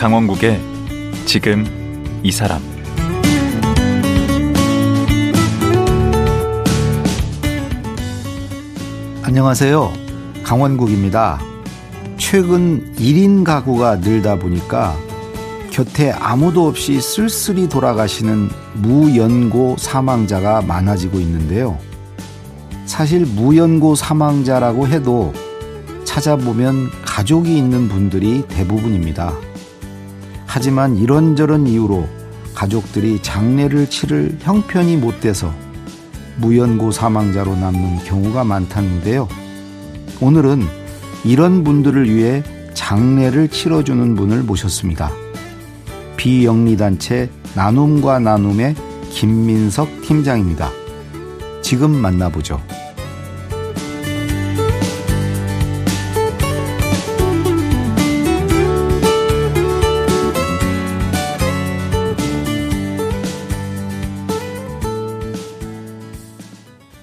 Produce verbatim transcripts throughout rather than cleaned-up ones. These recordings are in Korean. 강원국의 지금 이 사람. 안녕하세요. 강원국입니다. 최근 일 인 가구가 늘다 보니까 곁에 아무도 없이 쓸쓸히 돌아가시는 무연고 사망자가 많아지고 있는데요. 사실 무연고 사망자라고 해도 찾아보면 가족이 있는 분들이 대부분입니다. 하지만 이런저런 이유로 가족들이 장례를 치를 형편이 못 돼서 무연고 사망자로 남는 경우가 많다는데요. 오늘은 이런 분들을 위해 장례를 치러주는 분을 모셨습니다. 비영리단체 나눔과 나눔의 김민석 팀장입니다. 지금 만나보죠.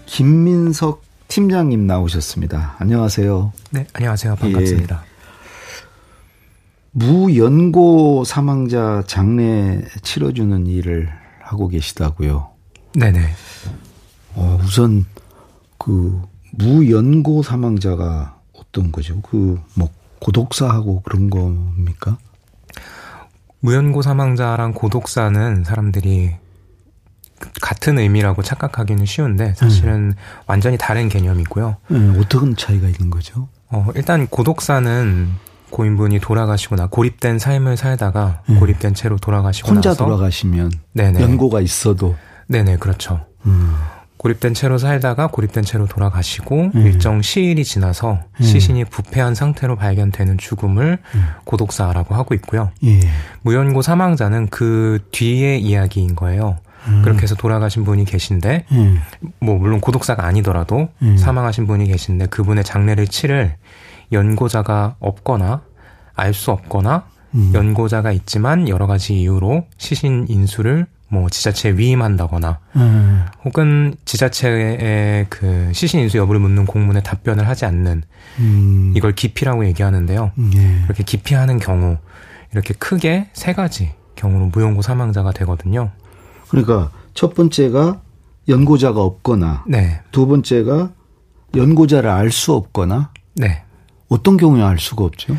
김민석 팀장님 나오셨습니다. 안녕하세요. 네, 안녕하세요. 반갑습니다. 예. 무연고 사망자 장례 치러주는 일을 하고 계시다고요. 네네. 어, 우선 그 무연고 사망자가 어떤 거죠? 그 뭐 고독사하고 그런 겁니까? 무연고 사망자랑 고독사는 사람들이 같은 의미라고 착각하기는 쉬운데 사실은 음. 완전히 다른 개념이고요. 음, 어떤 차이가 있는 거죠? 어, 일단 고독사는 고인분이 돌아가시거나 고립된 삶을 살다가 음. 고립된 채로 돌아가시고 혼자 나서 혼자 돌아가시면 네네. 연고가 있어도 네네 그렇죠. 음. 고립된 채로 살다가 고립된 채로 돌아가시고 음. 일정 시일이 지나서 음. 시신이 부패한 상태로 발견되는 죽음을 음. 고독사라고 하고 있고요. 예. 무연고 사망자는 그 뒤의 이야기인 거예요. 음. 그렇게 해서 돌아가신 분이 계신데 음. 뭐 물론 고독사가 아니더라도 음. 사망하신 분이 계신데 그분의 장례를 치를 연고자가 없거나 알 수 없거나 음. 연고자가 있지만 여러 가지 이유로 시신 인수를 뭐 지자체에 위임한다거나 음. 혹은 지자체의 그 시신 인수 여부를 묻는 공문에 답변을 하지 않는 음. 이걸 기피라고 얘기하는데요. 예. 이렇게 기피하는 경우 이렇게 크게 세 가지 경우로 무연고 사망자가 되거든요. 그러니까 첫 번째가 연고자가 없거나 네. 두 번째가 연고자를 알 수 없거나 네. 어떤 경우에 알 수가 없죠?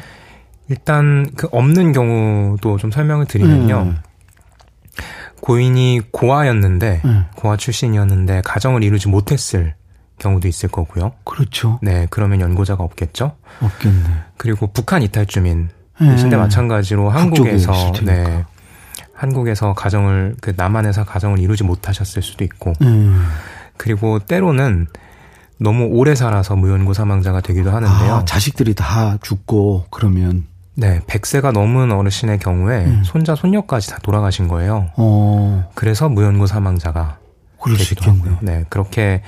일단 그 없는 경우도 좀 설명을 드리면요. 음. 고인이 고아였는데 음. 고아 출신이었는데 가정을 이루지 못했을 경우도 있을 거고요. 그렇죠. 네, 그러면 연고자가 없겠죠. 없겠네. 그리고 북한 이탈 주민 신데 음. 마찬가지로 한국에서 네. 한국에서 가정을 그 남한에서 가정을 이루지 못하셨을 수도 있고 음. 그리고 때로는 너무 오래 살아서 무연고 사망자가 되기도 하는데요. 아, 자식들이 다 죽고 그러면 네 백 세가 넘은 어르신의 경우에 음. 손자 손녀까지 다 돌아가신 거예요. 어. 그래서 무연고 사망자가 되기도 하고요. 네 그렇게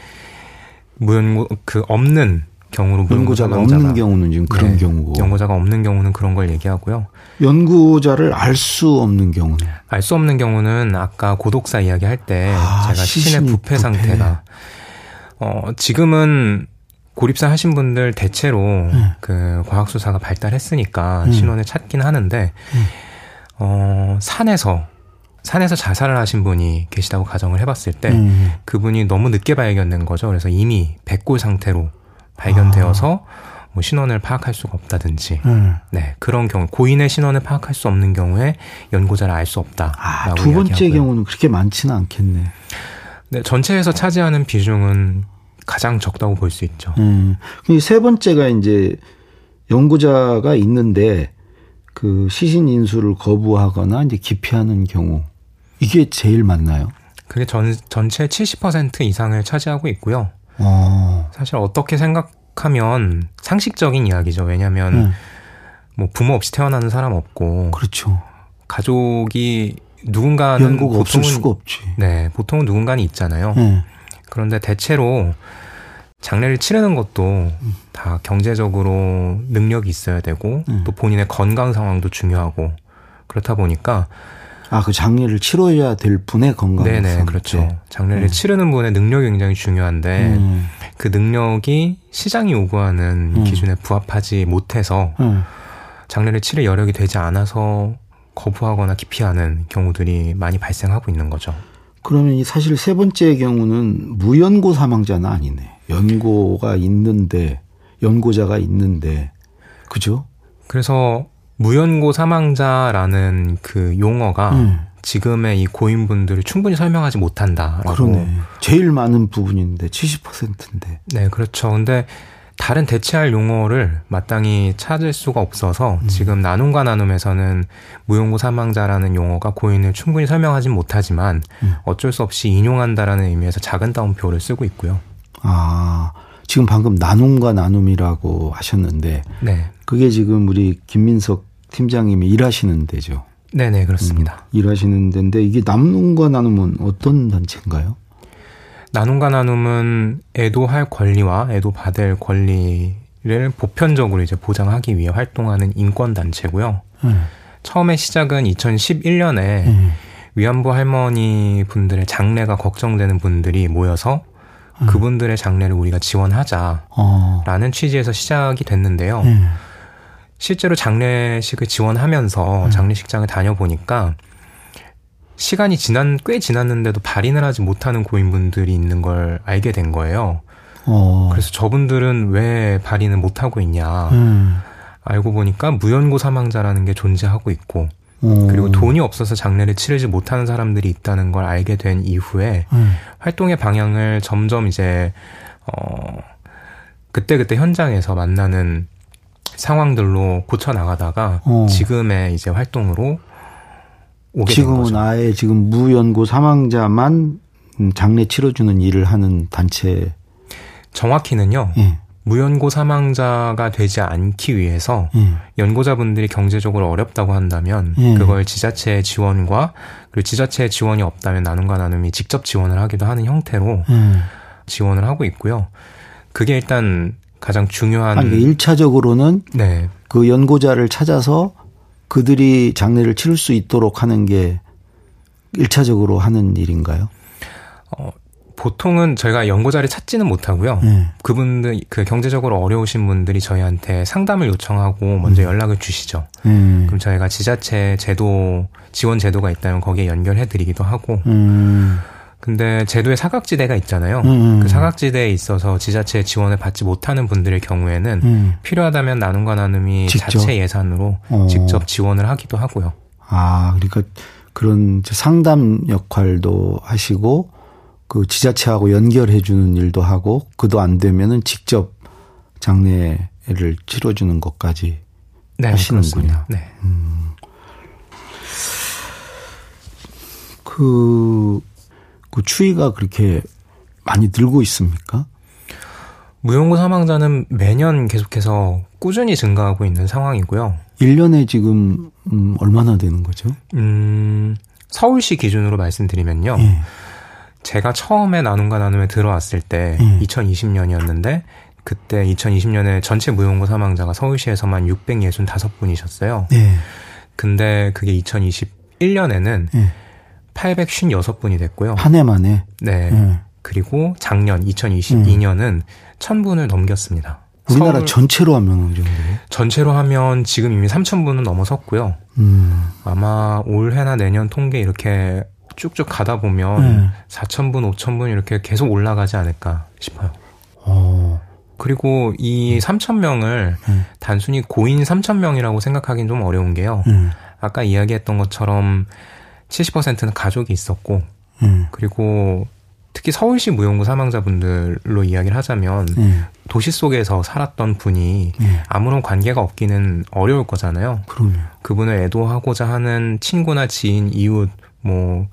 무연고 그 없는 경우로 연고자가 없는 경우는 지금 그런 네, 경우고 연고자가 없는 경우는 그런 걸 얘기하고요. 연고자를 알 수 없는 경우는 알 수 없는 경우는 아까 고독사 이야기할 때 아, 제가 시신의 부패, 부패 상태가 어, 지금은 고립사 하신 분들 대체로 네. 그 과학수사가 발달했으니까 음. 신원을 찾긴 하는데 음. 어, 산에서 산에서 자살을 하신 분이 계시다고 가정을 해봤을 때 음. 그분이 너무 늦게 발견된 거죠. 그래서 이미 백골 상태로 발견되어서 아. 뭐 신원을 파악할 수가 없다든지, 음. 네 그런 경우 고인의 신원을 파악할 수 없는 경우에 연고자를 알 수 없다. 아, 두 번째 이야기하고요. 경우는 그렇게 많지는 않겠네. 네 전체에서 차지하는 비중은 가장 적다고 볼 수 있죠. 음. 세 번째가 이제 연고자가 있는데 그 시신 인수를 거부하거나 이제 기피하는 경우 이게 제일 많나요? 그게 전 전체 칠십 퍼센트 이상을 차지하고 있고요. 오. 사실 어떻게 생각하면 상식적인 이야기죠. 왜냐하면 음. 뭐 부모 없이 태어나는 사람 없고, 그렇죠. 가족이 누군가는 연고가 보통은, 없을 수가 없지. 네, 보통은 누군가는 있잖아요. 음. 그런데 대체로 장례를 치르는 것도 음. 다 경제적으로 능력이 있어야 되고 음. 또 본인의 건강 상황도 중요하고 그렇다 보니까. 아, 그 장례를 치러야 될 분의 건강. 네네, 그렇죠. 네. 장례를 음. 치르는 분의 능력이 굉장히 중요한데 음. 그 능력이 시장이 요구하는 음. 기준에 부합하지 못해서 음. 장례를 치를 여력이 되지 않아서 거부하거나 기피하는 경우들이 많이 발생하고 있는 거죠. 그러면 사실 세 번째의 경우는 무연고 사망자는 아니네. 연고가 있는데, 연고자가 있는데, 그죠? 그래서 무연고 사망자라는 그 용어가 음. 지금의 이 고인분들을 충분히 설명하지 못한다라고. 그러네. 제일 많은 부분인데 칠십 퍼센트인데. 네, 그렇죠. 근데 다른 대체할 용어를 마땅히 찾을 수가 없어서 음. 지금 나눔과 나눔에서는 무연고 사망자라는 용어가 고인을 충분히 설명하진 못하지만 음. 어쩔 수 없이 인용한다라는 의미에서 작은 따옴표를 쓰고 있고요. 아, 지금 방금 나눔과 나눔이라고 하셨는데 네. 그게 지금 우리 김민석 팀장님이 일하시는 데죠? 네네, 그렇습니다. 음, 일하시는 데인데 이게 나눔과 나눔은 어떤 단체인가요? 나눔과 나눔은 애도할 권리와 애도받을 권리를 보편적으로 이제 보장하기 위해 활동하는 인권단체고요. 음. 처음에 시작은 이천십일 년에 음. 위안부 할머니 분들의 장래가 걱정되는 분들이 모여서 음. 그분들의 장래를 우리가 지원하자라는 어. 취지에서 시작이 됐는데요. 음. 실제로 장례식을 지원하면서 음. 장례식장을 다녀보니까 시간이 지난, 꽤 지났는데도 발인을 하지 못하는 고인분들이 있는 걸 알게 된 거예요. 어. 그래서 저분들은 왜 발인을 못하고 있냐. 음. 알고 보니까 무연고 사망자라는 게 존재하고 있고 오. 그리고 돈이 없어서 장례를 치르지 못하는 사람들이 있다는 걸 알게 된 이후에 음. 활동의 방향을 점점 이제 어, 그때그때 현장에서 만나는 상황들로 고쳐나가다가 어. 지금의 이제 활동으로 오게 된 거죠. 지금은 아예 지금 무연고 사망자만 장례 치러주는 일을 하는 단체. 정확히는요. 예. 무연고 사망자가 되지 않기 위해서 예. 연고자분들이 경제적으로 어렵다고 한다면 예. 그걸 지자체의 지원과 그리고 지자체의 지원이 없다면 나눔과 나눔이 직접 지원을 하기도 하는 형태로 예. 지원을 하고 있고요. 그게 일단 가장 중요한. 아니, 일 차적으로는 네. 그 연고자를 찾아서 그들이 장례를 치를 수 있도록 하는 게 일 차적으로 하는 일인가요? 어, 보통은 저희가 연고자를 찾지는 못하고요. 네. 그분들, 그 경제적으로 어려우신 분들이 저희한테 상담을 요청하고 먼저 음. 연락을 주시죠. 음. 그럼 저희가 지자체 제도, 지원 제도가 있다면 거기에 연결해드리기도 하고. 음. 근데 제도에 사각지대가 있잖아요. 음. 그 사각지대에 있어서 지자체 지원을 받지 못하는 분들의 경우에는 음. 필요하다면 나눔과 나눔이 직접? 자체 예산으로 어. 직접 지원을 하기도 하고요. 아, 그러니까 그런 상담 역할도 하시고 그 지자체하고 연결해 주는 일도 하고 그도 안 되면은 직접 장례를 치러 주는 것까지 네, 하시는군요. 네. 음. 그 그 추이가 그렇게 많이 늘고 있습니까? 무연고 사망자는 매년 계속해서 꾸준히 증가하고 있는 상황이고요. 일 년에 지금 음, 얼마나 되는 거죠? 음, 서울시 기준으로 말씀드리면요. 예. 제가 처음에 나눔과 나눔에 들어왔을 때 예. 이천이십 년이었는데 그때 이천이십 년에 전체 무연고 사망자가 서울시에서만 육백육십오 분이셨어요. 예. 근데 그게 이천이십일 년에는 예. 팔백오십육 분이 됐고요. 한 해 만에? 네. 음. 그리고 작년 이천이십이 년은 음. 천 분을 넘겼습니다. 우리나라 서울, 전체로 하면 어느 정도예요? 전체로 하면 지금 이미 삼천 분은 넘어섰고요. 음. 아마 올해나 내년 통계 이렇게 쭉쭉 가다 보면 음. 사천 분, 오천 분 이렇게 계속 올라가지 않을까 싶어요. 어. 그리고 이 삼천 명을 음. 단순히 고인 삼천 명이라고 생각하기는 좀 어려운 게요. 음. 아까 이야기했던 것처럼 칠십 퍼센트는 가족이 있었고 음. 그리고 특히 서울시 무용고 사망자분들로 이야기를 하자면 음. 도시 속에서 살았던 분이 음. 아무런 관계가 없기는 어려울 거잖아요. 그럼요. 그분을 애도하고자 하는 친구나 지인, 이웃, 뭐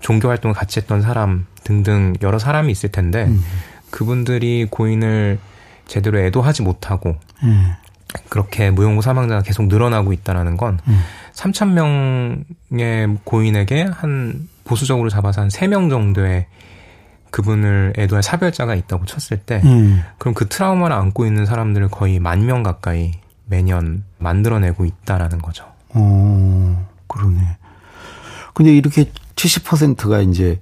종교활동을 같이 했던 사람 등등 여러 사람이 있을 텐데 음. 그분들이 고인을 제대로 애도하지 못하고 음. 그렇게 무용고 사망자가 계속 늘어나고 있다는 건 음. 삼천 명의 고인에게 한 보수적으로 잡아서 한 세 명 정도의 그분을 애도할 사별자가 있다고 쳤을 때 음. 그럼 그 트라우마를 안고 있는 사람들을 거의 만 명 가까이 매년 만들어내고 있다라는 거죠. 어, 그러네. 근데 이렇게 칠십 퍼센트가 이제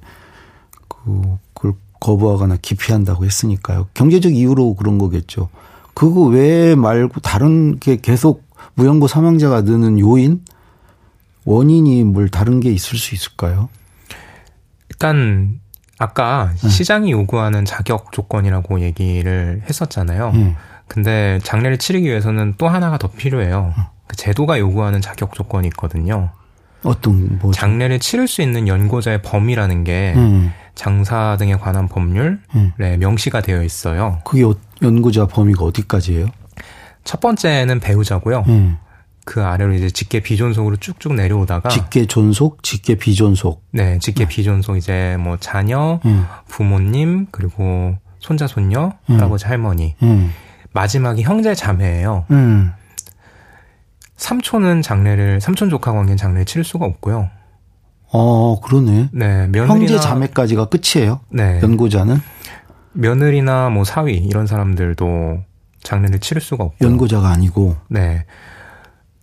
그, 그걸 거부하거나 기피한다고 했으니까요. 경제적 이유로 그런 거겠죠. 그거 외에 말고 다른 게 계속 무연고 사망자가 느는 요인? 원인이 뭘 다른 게 있을 수 있을까요? 일단 아까 네. 시장이 요구하는 자격 조건이라고 얘기를 했었잖아요. 네. 근데 장례를 치르기 위해서는 또 하나가 더 필요해요. 네. 그 제도가 요구하는 자격 조건이 있거든요. 어떤 뭐죠? 장례를 치를 수 있는 연고자의 범위라는 게 음. 장사 등에 관한 법률에 음. 명시가 되어 있어요. 그게 연고자 범위가 어디까지예요? 첫 번째는 배우자고요. 음. 그 아래로 이제 직계 비존속으로 쭉쭉 내려오다가 직계 존속, 직계 비존속. 네, 직계 음. 비존속 이제 뭐 자녀, 음. 부모님 그리고 손자 손녀, 음. 할아버지 할머니. 음. 마지막이 형제 자매예요. 음. 삼촌은 장례를 삼촌 조카 관계는 장례를 치를 수가 없고요. 어, 그러네. 네, 며느리나 형제 자매까지가 끝이에요. 네, 연고자는 며느리나 뭐 사위 이런 사람들도 장례를 치를 수가 없고 연고자가 아니고. 네,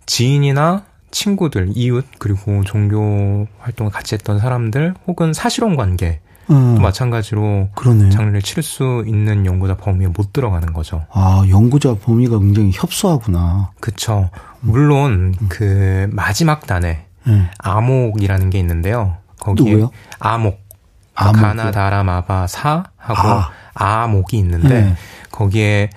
지인이나 친구들, 이웃 그리고 종교 활동을 같이 했던 사람들 혹은 사실혼 관계 음, 또 마찬가지로 그러네. 장례를 치를 수 있는 연고자 범위에 못 들어가는 거죠. 아, 연고자 범위가 굉장히 협소하구나. 그렇죠. 물론 음. 그 마지막 단에 음. 암옥이라는 게 있는데요. 거기에 누구요? 암옥, 가나다라마바사 하고 아. 암옥이 있는데 음. 거기에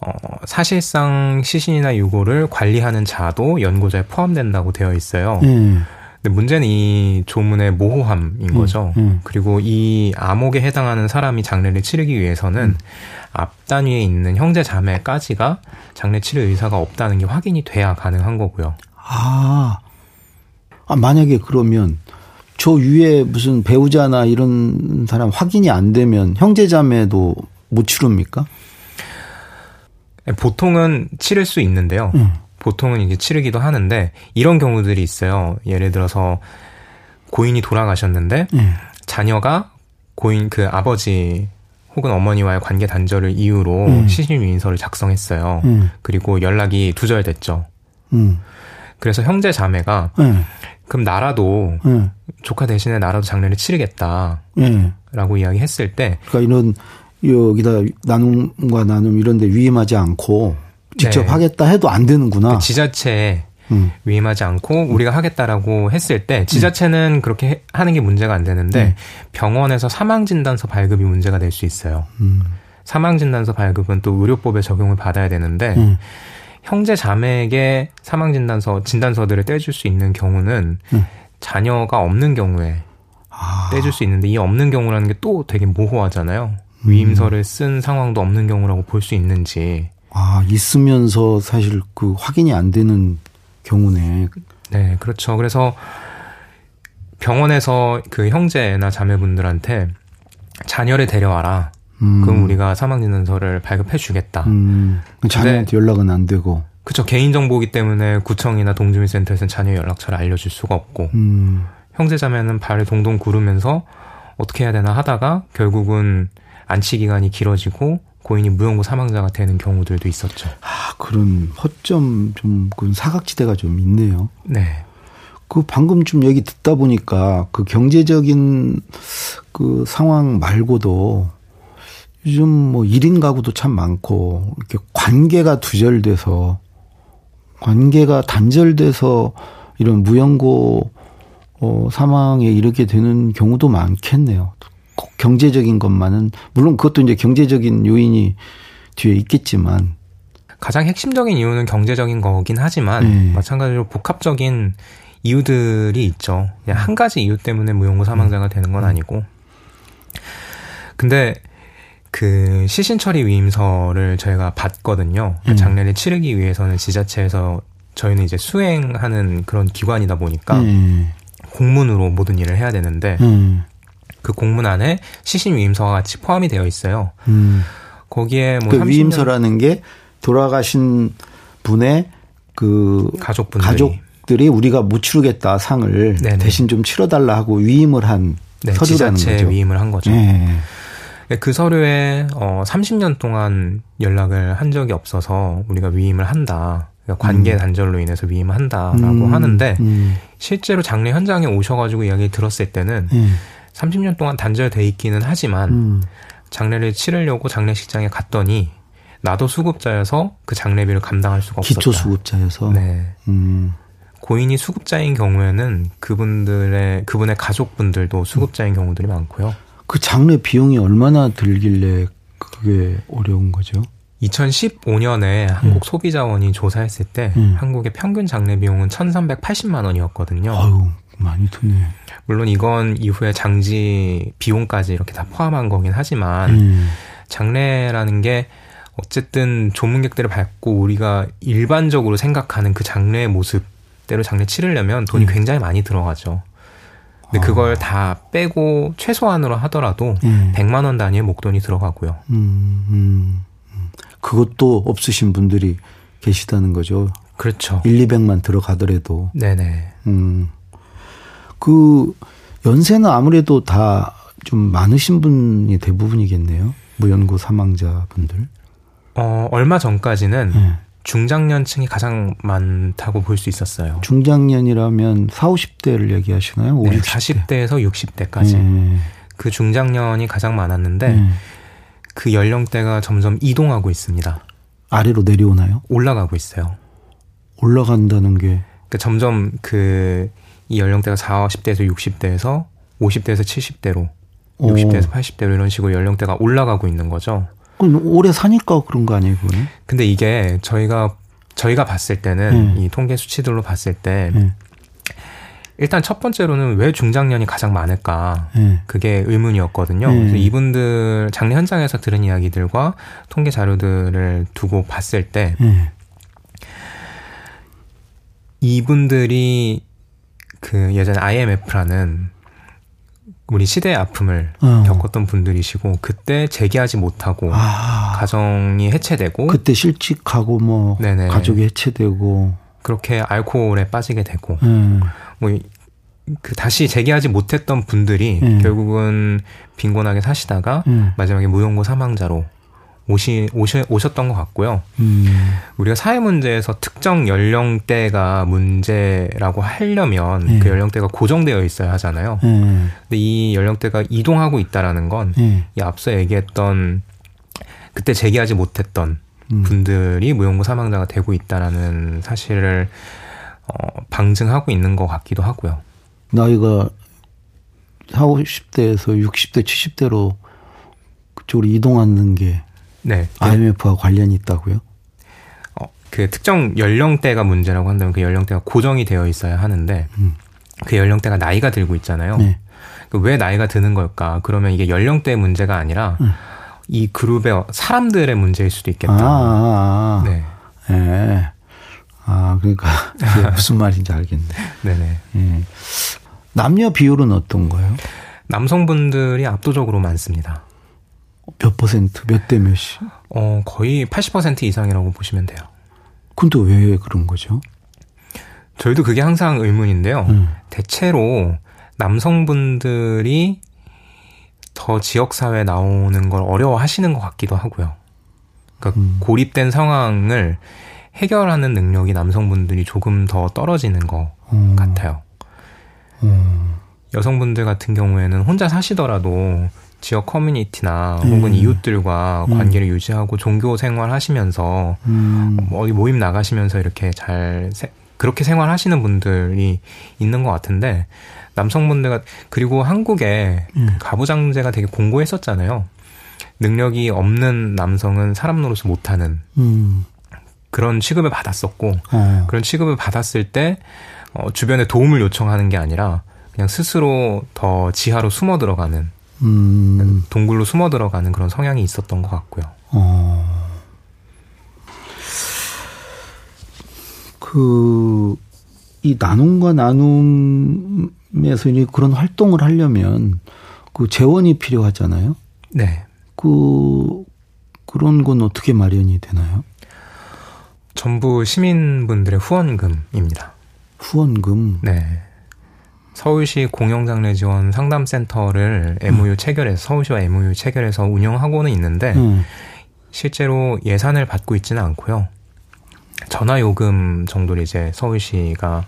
어, 사실상 시신이나 유골을 관리하는 자도 연고자에 포함된다고 되어 있어요. 음. 근데 문제는 이 조문의 모호함인 거죠. 음, 음. 그리고 이 암옥에 해당하는 사람이 장례를 치르기 위해서는 음. 앞단위에 있는 형제 자매까지가 장례 치료 의사가 없다는 게 확인이 돼야 가능한 거고요. 아, 아 만약에 그러면 저 위에 무슨 배우자나 이런 사람 확인이 안 되면 형제 자매도 못 치릅니까? 보통은 치를 수 있는데요. 음. 보통은 이제 치르기도 하는데 이런 경우들이 있어요. 예를 들어서 고인이 돌아가셨는데 음. 자녀가 고인 그 아버지 혹은 어머니와의 관계 단절을 이유로 음. 시신 유인서를 작성했어요. 음. 그리고 연락이 두절됐죠. 음. 그래서 형제 자매가 음. 그럼 나라도 음. 조카 대신에 나라도 장례를 치르겠다라고 음. 이야기했을 때 그러니까 이런 여기다 나눔과 나눔 이런 데 위임하지 않고 직접 네. 하겠다 해도 안 되는구나. 그 지자체에 음. 위임하지 않고 우리가 하겠다라고 했을 때 지자체는 음. 그렇게 하는 게 문제가 안 되는데 음. 병원에서 사망진단서 발급이 문제가 될 수 있어요. 음. 사망진단서 발급은 또 의료법의 적용을 받아야 되는데 음. 형제 자매에게 사망진단서 진단서들을 떼줄 수 있는 경우는 음. 자녀가 없는 경우에 아. 떼줄 수 있는데 이 없는 경우라는 게 또 되게 모호하잖아요. 음. 위임서를 쓴 상황도 없는 경우라고 볼 수 있는지. 아, 있으면서 사실 그 확인이 안 되는 경우네. 네, 그렇죠. 그래서 병원에서 그 형제나 자매분들한테 자녀를 데려와라. 음. 그럼 우리가 사망진단서를 발급해 주겠다. 음. 자녀한테 연락은 안 되고. 그렇죠. 개인정보이기 때문에 구청이나 동주민센터에서는 자녀 연락처를 알려줄 수가 없고. 음. 형제 자매는 발을 동동 구르면서 어떻게 해야 되나 하다가 결국은 안치기간이 길어지고 고인이 무연고 사망자가 되는 경우들도 있었죠. 아, 그런 허점 좀 그런 사각지대가 좀 있네요. 네. 그 방금 좀 얘기 듣다 보니까 그 경제적인 그 상황 말고도 요즘 뭐 일 인 가구도 참 많고 이렇게 관계가 두절돼서 관계가 단절돼서 이런 무연고 어, 사망에 이르게 되는 경우도 많겠네요. 경제적인 것만은 물론 그것도 이제 경제적인 요인이 뒤에 있겠지만 가장 핵심적인 이유는 경제적인 거긴 하지만 음. 마찬가지로 복합적인 이유들이 있죠. 그냥 한 가지 이유 때문에 무연고 사망자가 되는 건 아니고 근데 그 시신 처리 위임서를 저희가 받거든요. 음. 장례를 치르기 위해서는 지자체에서 저희는 이제 수행하는 그런 기관이다 보니까 음. 공문으로 모든 일을 해야 되는데 음. 그 공문 안에 시신 위임서와 같이 포함이 되어 있어요. 음. 거기에 뭐 그 위임서라는 게 돌아가신 분의 그 가족분들이. 가족들이 우리가 못 치르겠다 상을 네네. 대신 좀 치러달라 하고 위임을 한 네, 서류라는 거죠. 지자체에 위임을 한 거죠. 네. 그 서류에 어, 삼십 년 동안 연락을 한 적이 없어서 우리가 위임을 한다. 그러니까 관계 음. 단절로 인해서 위임한다라고 음. 하는데 음. 실제로 장례 현장에 오셔가지고 이야기 들었을 때는 음. 삼십 년 동안 단절되어 있기는 하지만 음. 장례를 치르려고 장례식장에 갔더니 나도 수급자여서 그 장례비를 감당할 수가 없었다. 기초수급자여서? 네. 음. 고인이 수급자인 경우에는 그분들의, 그분의 가족분들도 수급자인 경우들이 많고요. 그 장례 비용이 얼마나 들길래 그게 어려운 거죠? 이천십오 년에 한국 소비자원이 조사했을 때 음. 한국의 평균 장례 비용은 천삼백팔십만 원이었거든요. 아유, 많이 드네. 물론 이건 이후에 장지 비용까지 이렇게 다 포함한 거긴 하지만 음. 장례라는 게 어쨌든 조문객들을 밟고 우리가 일반적으로 생각하는 그 장례의 모습대로 장례 치르려면 돈이 음. 굉장히 많이 들어가죠. 근데 아. 그걸 다 빼고 최소한으로 하더라도 음. 백만 원 단위의 목돈이 들어가고요. 음, 음. 그것도 없으신 분들이 계시다는 거죠. 그렇죠. 일, 이백만 들어가더라도. 네네. 음. 그 연세는 아무래도 다 좀 많으신 분이 대부분이겠네요. 무연고 사망자분들. 어, 얼마 전까지는 네. 중장년층이 가장 많다고 볼 수 있었어요. 중장년이라면 사오십 대를 얘기하시나요? 오십, 네, 사십 대. 사십 대에서 육십 대까지. 네. 그 중장년이 가장 많았는데 네. 그 연령대가 점점 이동하고 있습니다. 아래로 내려오나요? 올라가고 있어요. 올라간다는 게? 그러니까 점점 그 이 연령대가 사십 대에서 육십 대에서 오십 대에서 칠십 대로 오. 육십 대에서 팔십 대로 이런 식으로 연령대가 올라가고 있는 거죠. 그럼 오래 사니까 그런 거 아니에요? 그건? 근데 이게 저희가 저희가 봤을 때는 네. 이 통계 수치들로 봤을 때 네. 일단 첫 번째로는 왜 중장년이 가장 많을까 네. 그게 의문이었거든요. 네. 그래서 이분들 장례 현장에서 들은 이야기들과 통계 자료들을 두고 봤을 때 네. 이분들이 그 예전에 아이엠에프라는 우리 시대의 아픔을 어. 겪었던 분들이시고 그때 재기하지 못하고 아. 가정이 해체되고 그때 실직하고 뭐 네네. 가족이 해체되고 그렇게 알코올에 빠지게 되고 음. 뭐 그 다시 재기하지 못했던 분들이 음. 결국은 빈곤하게 사시다가 음. 마지막에 무용고 사망자로 오시, 오시, 오셨던 것 같고요. 음. 우리가 사회 문제에서 특정 연령대가 문제라고 하려면 음. 그 연령대가 고정되어 있어야 하잖아요. 음. 근데 이 연령대가 이동하고 있다라는 건 음. 이 앞서 얘기했던 그때 재기하지 못했던 음. 분들이 무용고 사망자가 되고 있다라는 사실을 어, 방증하고 있는 것 같기도 하고요. 나이가 사십 대에서 육십 대, 칠십 대로 그쪽으로 이동하는 게 네, 아이엠에프와 관련이 있다고요? 어, 그 특정 연령대가 문제라고 한다면 그 연령대가 고정이 되어 있어야 하는데 음. 그 연령대가 나이가 들고 있잖아요. 네. 왜 나이가 드는 걸까? 그러면 이게 연령대의 문제가 아니라 음. 이 그룹의 사람들의 문제일 수도 있겠다. 아, 아, 아. 네. 네. 아, 그러니까 무슨 말인지 알겠네. 네네. 네. 남녀 비율은 어떤가요? 남성분들이 압도적으로 많습니다. 몇 퍼센트, 몇 대 몇이? 어, 거의 팔십 퍼센트 이상이라고 보시면 돼요. 근데 왜 그런 거죠? 저희도 그게 항상 의문인데요. 음. 대체로 남성분들이 더 지역사회에 나오는 걸 어려워하시는 것 같기도 하고요. 그러니까 음. 고립된 상황을 해결하는 능력이 남성분들이 조금 더 떨어지는 것 음. 같아요. 음. 여성분들 같은 경우에는 혼자 사시더라도 지역 커뮤니티나 음. 혹은 이웃들과 관계를 음. 유지하고 종교 생활하시면서 음. 어디 모임 나가시면서 이렇게 잘 세, 그렇게 생활하시는 분들이 있는 것 같은데 남성분들과 그리고 한국에 음. 가부장제가 되게 공고했었잖아요. 능력이 없는 남성은 사람 노릇을 못하는 음. 그런 취급을 받았었고 아. 그런 취급을 받았을 때 어, 주변에 도움을 요청하는 게 아니라 그냥 스스로 더 지하로 숨어 들어가는 음. 동굴로 숨어 들어가는 그런 성향이 있었던 것 같고요. 어. 그, 이 나눔과 나눔에서 이제 그런 활동을 하려면 그 재원이 필요하잖아요. 네. 그, 그런 건 어떻게 마련이 되나요? 전부 시민분들의 후원금입니다. 후원금? 네. 서울시 공영장례지원 상담센터를 엠오유 음. 체결해서 서울시와 엠오유 체결해서 운영하고는 있는데 음. 실제로 예산을 받고 있지는 않고요. 전화요금 정도를 이제 서울시가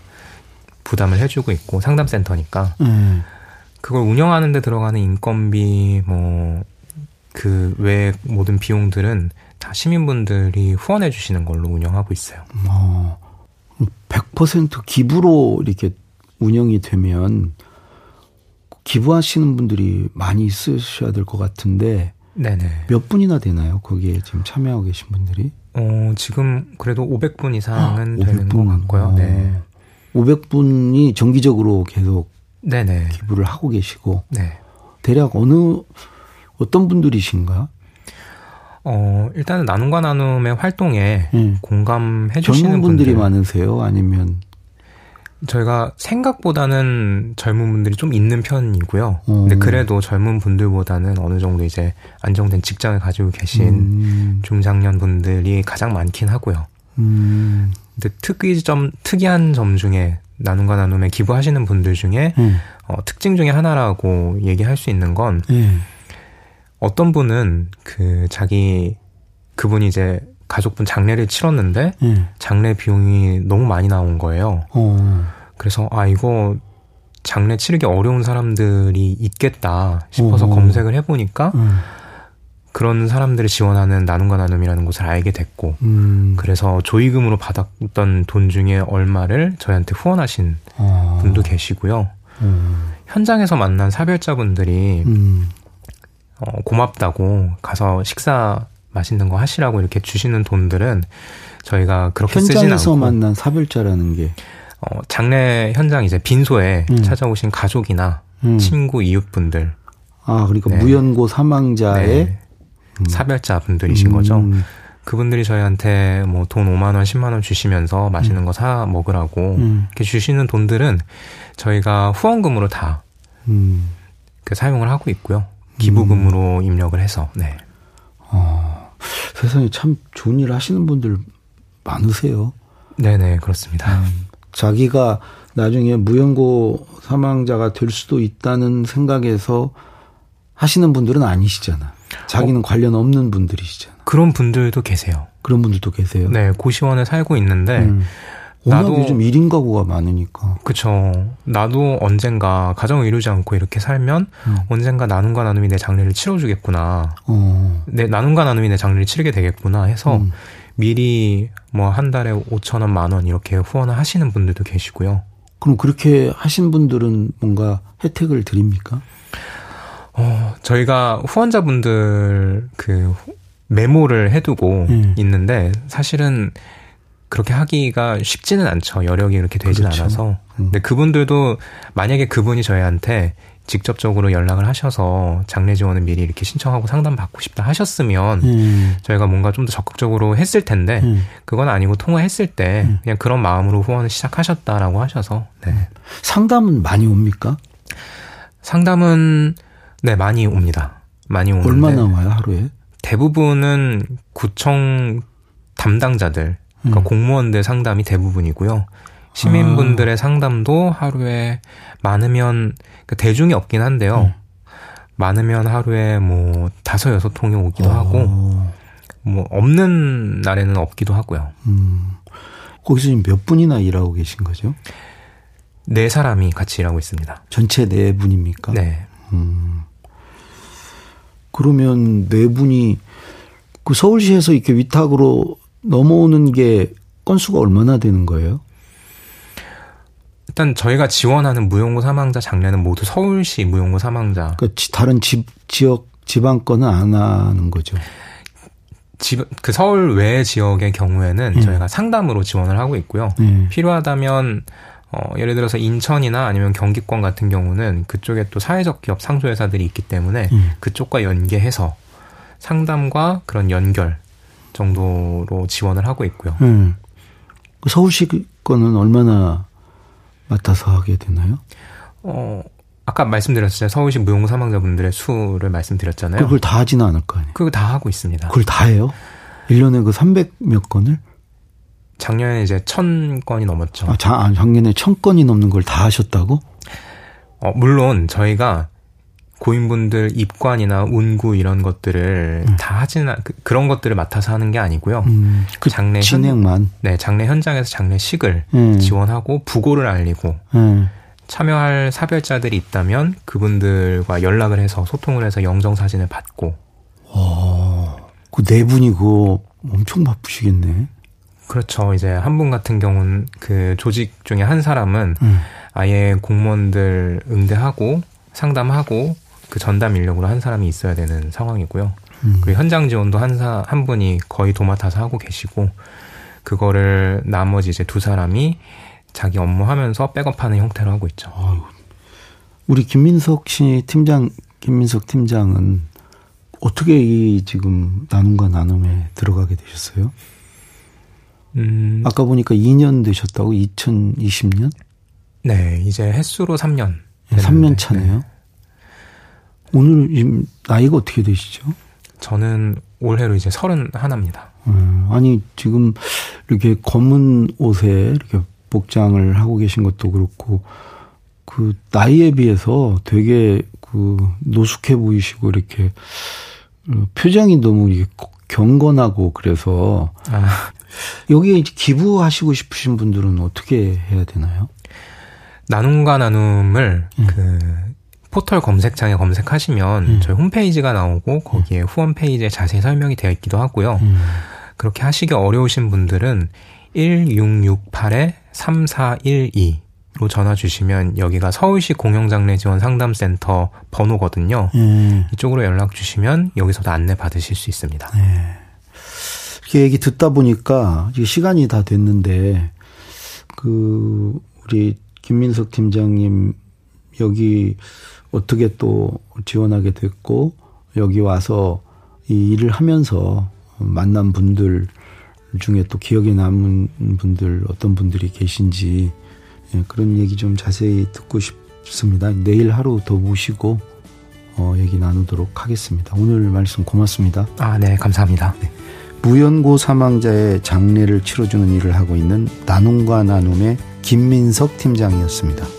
부담을 해주고 있고 상담센터니까 음. 그걸 운영하는 데 들어가는 인건비 뭐 그 외 모든 비용들은 다 시민분들이 후원해 주시는 걸로 운영하고 있어요. 어. 백 퍼센트 기부로 이렇게 운영이 되면 기부하시는 분들이 많이 있으셔야 될 것 같은데 네네. 몇 분이나 되나요? 거기에 지금 참여하고 계신 분들이? 어, 지금 그래도 오백 분 이상은 오백 분. 되는 것 같고요. 네. 오백 분이 정기적으로 계속 네네. 기부를 하고 계시고 네. 대략 어느 어떤 분들이신가? 어, 일단은 나눔과 나눔의 활동에 네. 공감해 주시는 젊은 분들이 분들. 많으세요? 아니면? 저희가 생각보다는 젊은 분들이 좀 있는 편이고요. 오. 근데 그래도 젊은 분들보다는 어느 정도 이제 안정된 직장을 가지고 계신 음. 중장년 분들이 가장 많긴 하고요. 음. 근데 특이점, 특이한 점 중에 나눔과 나눔에 기부하시는 분들 중에 음. 어, 특징 중에 하나라고 얘기할 수 있는 건 음. 어떤 분은 그 자기 그분이 이제 가족분 장례를 치렀는데 음. 장례 비용이 너무 많이 나온 거예요. 오. 그래서 아 이거 장례 치르기 어려운 사람들이 있겠다 싶어서 오. 검색을 해보니까 음. 그런 사람들을 지원하는 나눔과 나눔이라는 곳을 알게 됐고 음. 그래서 조의금으로 받았던 돈 중에 얼마를 저희한테 후원하신 아. 분도 계시고요. 음. 현장에서 만난 사별자분들이 음. 어, 고맙다고 가서 식사 맛있는 거 하시라고 이렇게 주시는 돈들은 저희가 그렇게 쓰진 않고 현장에서 만난 사별자라는 게 어, 장례 현장 이제 빈소에 음. 찾아오신 가족이나 음. 친구 이웃분들 아 그러니까 네. 무연고 사망자의 네. 음. 사별자분들이신 음. 거죠. 그분들이 저희한테 뭐 돈 오만 원, 십만 원 주시면서 맛있는 음. 거 사 먹으라고 음. 이렇게 주시는 돈들은 저희가 후원금으로 다 음. 그 사용을 하고 있고요. 기부금으로 음. 입력을 해서 네. 어, 세상에 참 좋은 일을 하시는 분들 많으세요. 네네 그렇습니다. 음, 자기가 나중에 무연고 사망자가 될 수도 있다는 생각에서 하시는 분들은 아니시잖아. 자기는 어, 관련 없는 분들이시잖아. 그런 분들도 계세요. 그런 분들도 계세요. 네 고시원에 살고 있는데 음. 나도 요즘 일 인 가구가 많으니까. 그쵸. 나도 언젠가 가정을 이루지 않고 이렇게 살면 음. 언젠가 나눔과 나눔이 내 장례를 치러주겠구나. 어. 내 나눔과 나눔이 내 장례를 치르게 되겠구나 해서 음. 미리 뭐 한 달에 오천 원, 만 원 이렇게 후원을 하시는 분들도 계시고요. 그럼 그렇게 하신 분들은 뭔가 혜택을 드립니까? 어, 저희가 후원자분들 그 메모를 해두고 음. 있는데 사실은 그렇게 하기가 쉽지는 않죠. 여력이 이렇게 되진 그렇죠. 않아서. 근데 그분들도 만약에 그분이 저희한테 직접적으로 연락을 하셔서 장례 지원을 미리 이렇게 신청하고 상담받고 싶다 하셨으면 음. 저희가 뭔가 좀 더 적극적으로 했을 텐데 음. 그건 아니고 통화했을 때 음. 그냥 그런 마음으로 후원을 시작하셨다라고 하셔서. 네. 상담은 많이 옵니까? 상담은 네 많이 옵니다. 많이 오는데 얼마나 와요 하루에? 대부분은 구청 담당자들. 그러니까 음. 공무원들 상담이 대부분이고요. 시민분들의 아. 상담도 하루에 많으면 그러니까 대중이 없긴 한데요. 음. 많으면 하루에 뭐 다섯 여섯 통이 오기도 오. 하고 뭐 없는 날에는 없기도 하고요. 음. 거기서 지금 몇 분이나 일하고 계신 거죠? 네 사람이 같이 일하고 있습니다. 전체 네 분입니까? 네. 음. 그러면 네 분이 그 서울시에서 이렇게 위탁으로 넘어오는 게 건수가 얼마나 되는 거예요? 일단 저희가 지원하는 무용고 사망자 장례는 모두 서울시 무용고 사망자. 그러니까 다른 지, 지역 지방 거는 안 하는 거죠. 집, 그 서울 외 지역의 경우에는 음. 저희가 상담으로 지원을 하고 있고요. 음. 필요하다면 어, 예를 들어서 인천이나 아니면 경기권 같은 경우는 그쪽에 또 사회적 기업 상조회사들이 있기 때문에 음. 그쪽과 연계해서 상담과 그런 연결. 정도로 지원을 하고 있고요. 음. 서울시 거는 얼마나 맡아서 하게 되나요? 어, 아까 말씀드렸잖아요. 서울시 무용고 사망자분들의 수를 말씀드렸잖아요. 그걸 다 하지는 않을 거 아니에요? 그걸 다 하고 있습니다. 그걸 다 해요? 일 년에 그 삼백 몇 건을? 작년에 이제 천 건이 넘었죠. 아, 자, 작년에 천 건이 넘는 걸 다 하셨다고? 어, 물론 저희가 고인분들 입관이나 운구 이런 것들을 음. 다 하지는 그런 것들을 맡아서 하는 게 아니고요. 음, 그 장례 진행만. 네, 장례 현장에서 장례식을 음. 지원하고 부고를 알리고 음. 참여할 사별자들이 있다면 그분들과 연락을 해서 소통을 해서 영정 사진을 받고. 와, 그 네 분이 그거 엄청 바쁘시겠네. 그렇죠. 이제 한 분 같은 경우는 그 조직 중에 한 사람은 음. 아예 공무원들 응대하고 상담하고 그 전담 인력으로 한 사람이 있어야 되는 상황이고요. 음. 그리고 현장 지원도 한, 사, 한 분이 거의 도맡아서 하고 계시고, 그거를 나머지 이제 두 사람이 자기 업무하면서 백업하는 형태로 하고 있죠. 아유. 우리 김민석 씨 팀장, 김민석 팀장은 어떻게 이 지금 나눔과 나눔에 들어가게 되셨어요? 음. 아까 보니까 이 년 되셨다고? 이천이십 년? 네, 이제 횟수로 삼 년. 됐는데. 삼 년 차네요. 네. 오늘 나이가 어떻게 되시죠? 저는 올해로 이제 서른하나입니다. 음, 아니 지금 이렇게 검은 옷에 이렇게 복장을 하고 계신 것도 그렇고 그 나이에 비해서 되게 그 노숙해 보이시고 이렇게 표정이 너무 이게 경건하고 그래서 아. 여기에 기부하시고 싶으신 분들은 어떻게 해야 되나요? 나눔과 나눔을 음. 그 포털 검색창에 검색하시면 음. 저희 홈페이지가 나오고 거기에 음. 후원 페이지에 자세히 설명이 되어 있기도 하고요. 음. 그렇게 하시기 어려우신 분들은 일육육팔에 삼사일이로 전화 주시면 여기가 서울시 공영장례지원상담센터 번호거든요. 음. 이쪽으로 연락 주시면 여기서도 안내 받으실 수 있습니다. 네. 이렇게 얘기 듣다 보니까 시간이 다 됐는데 그 우리 김민석 팀장님 여기 어떻게 또 지원하게 됐고 여기 와서 이 일을 하면서 만난 분들 중에 또 기억에 남은 분들 어떤 분들이 계신지 그런 얘기 좀 자세히 듣고 싶습니다. 내일 하루 더 모시고 어, 얘기 나누도록 하겠습니다. 오늘 말씀 고맙습니다. 아, 네, 감사합니다. 네. 무연고 사망자의 장례를 치러주는 일을 하고 있는 나눔과 나눔의 김민석 팀장이었습니다.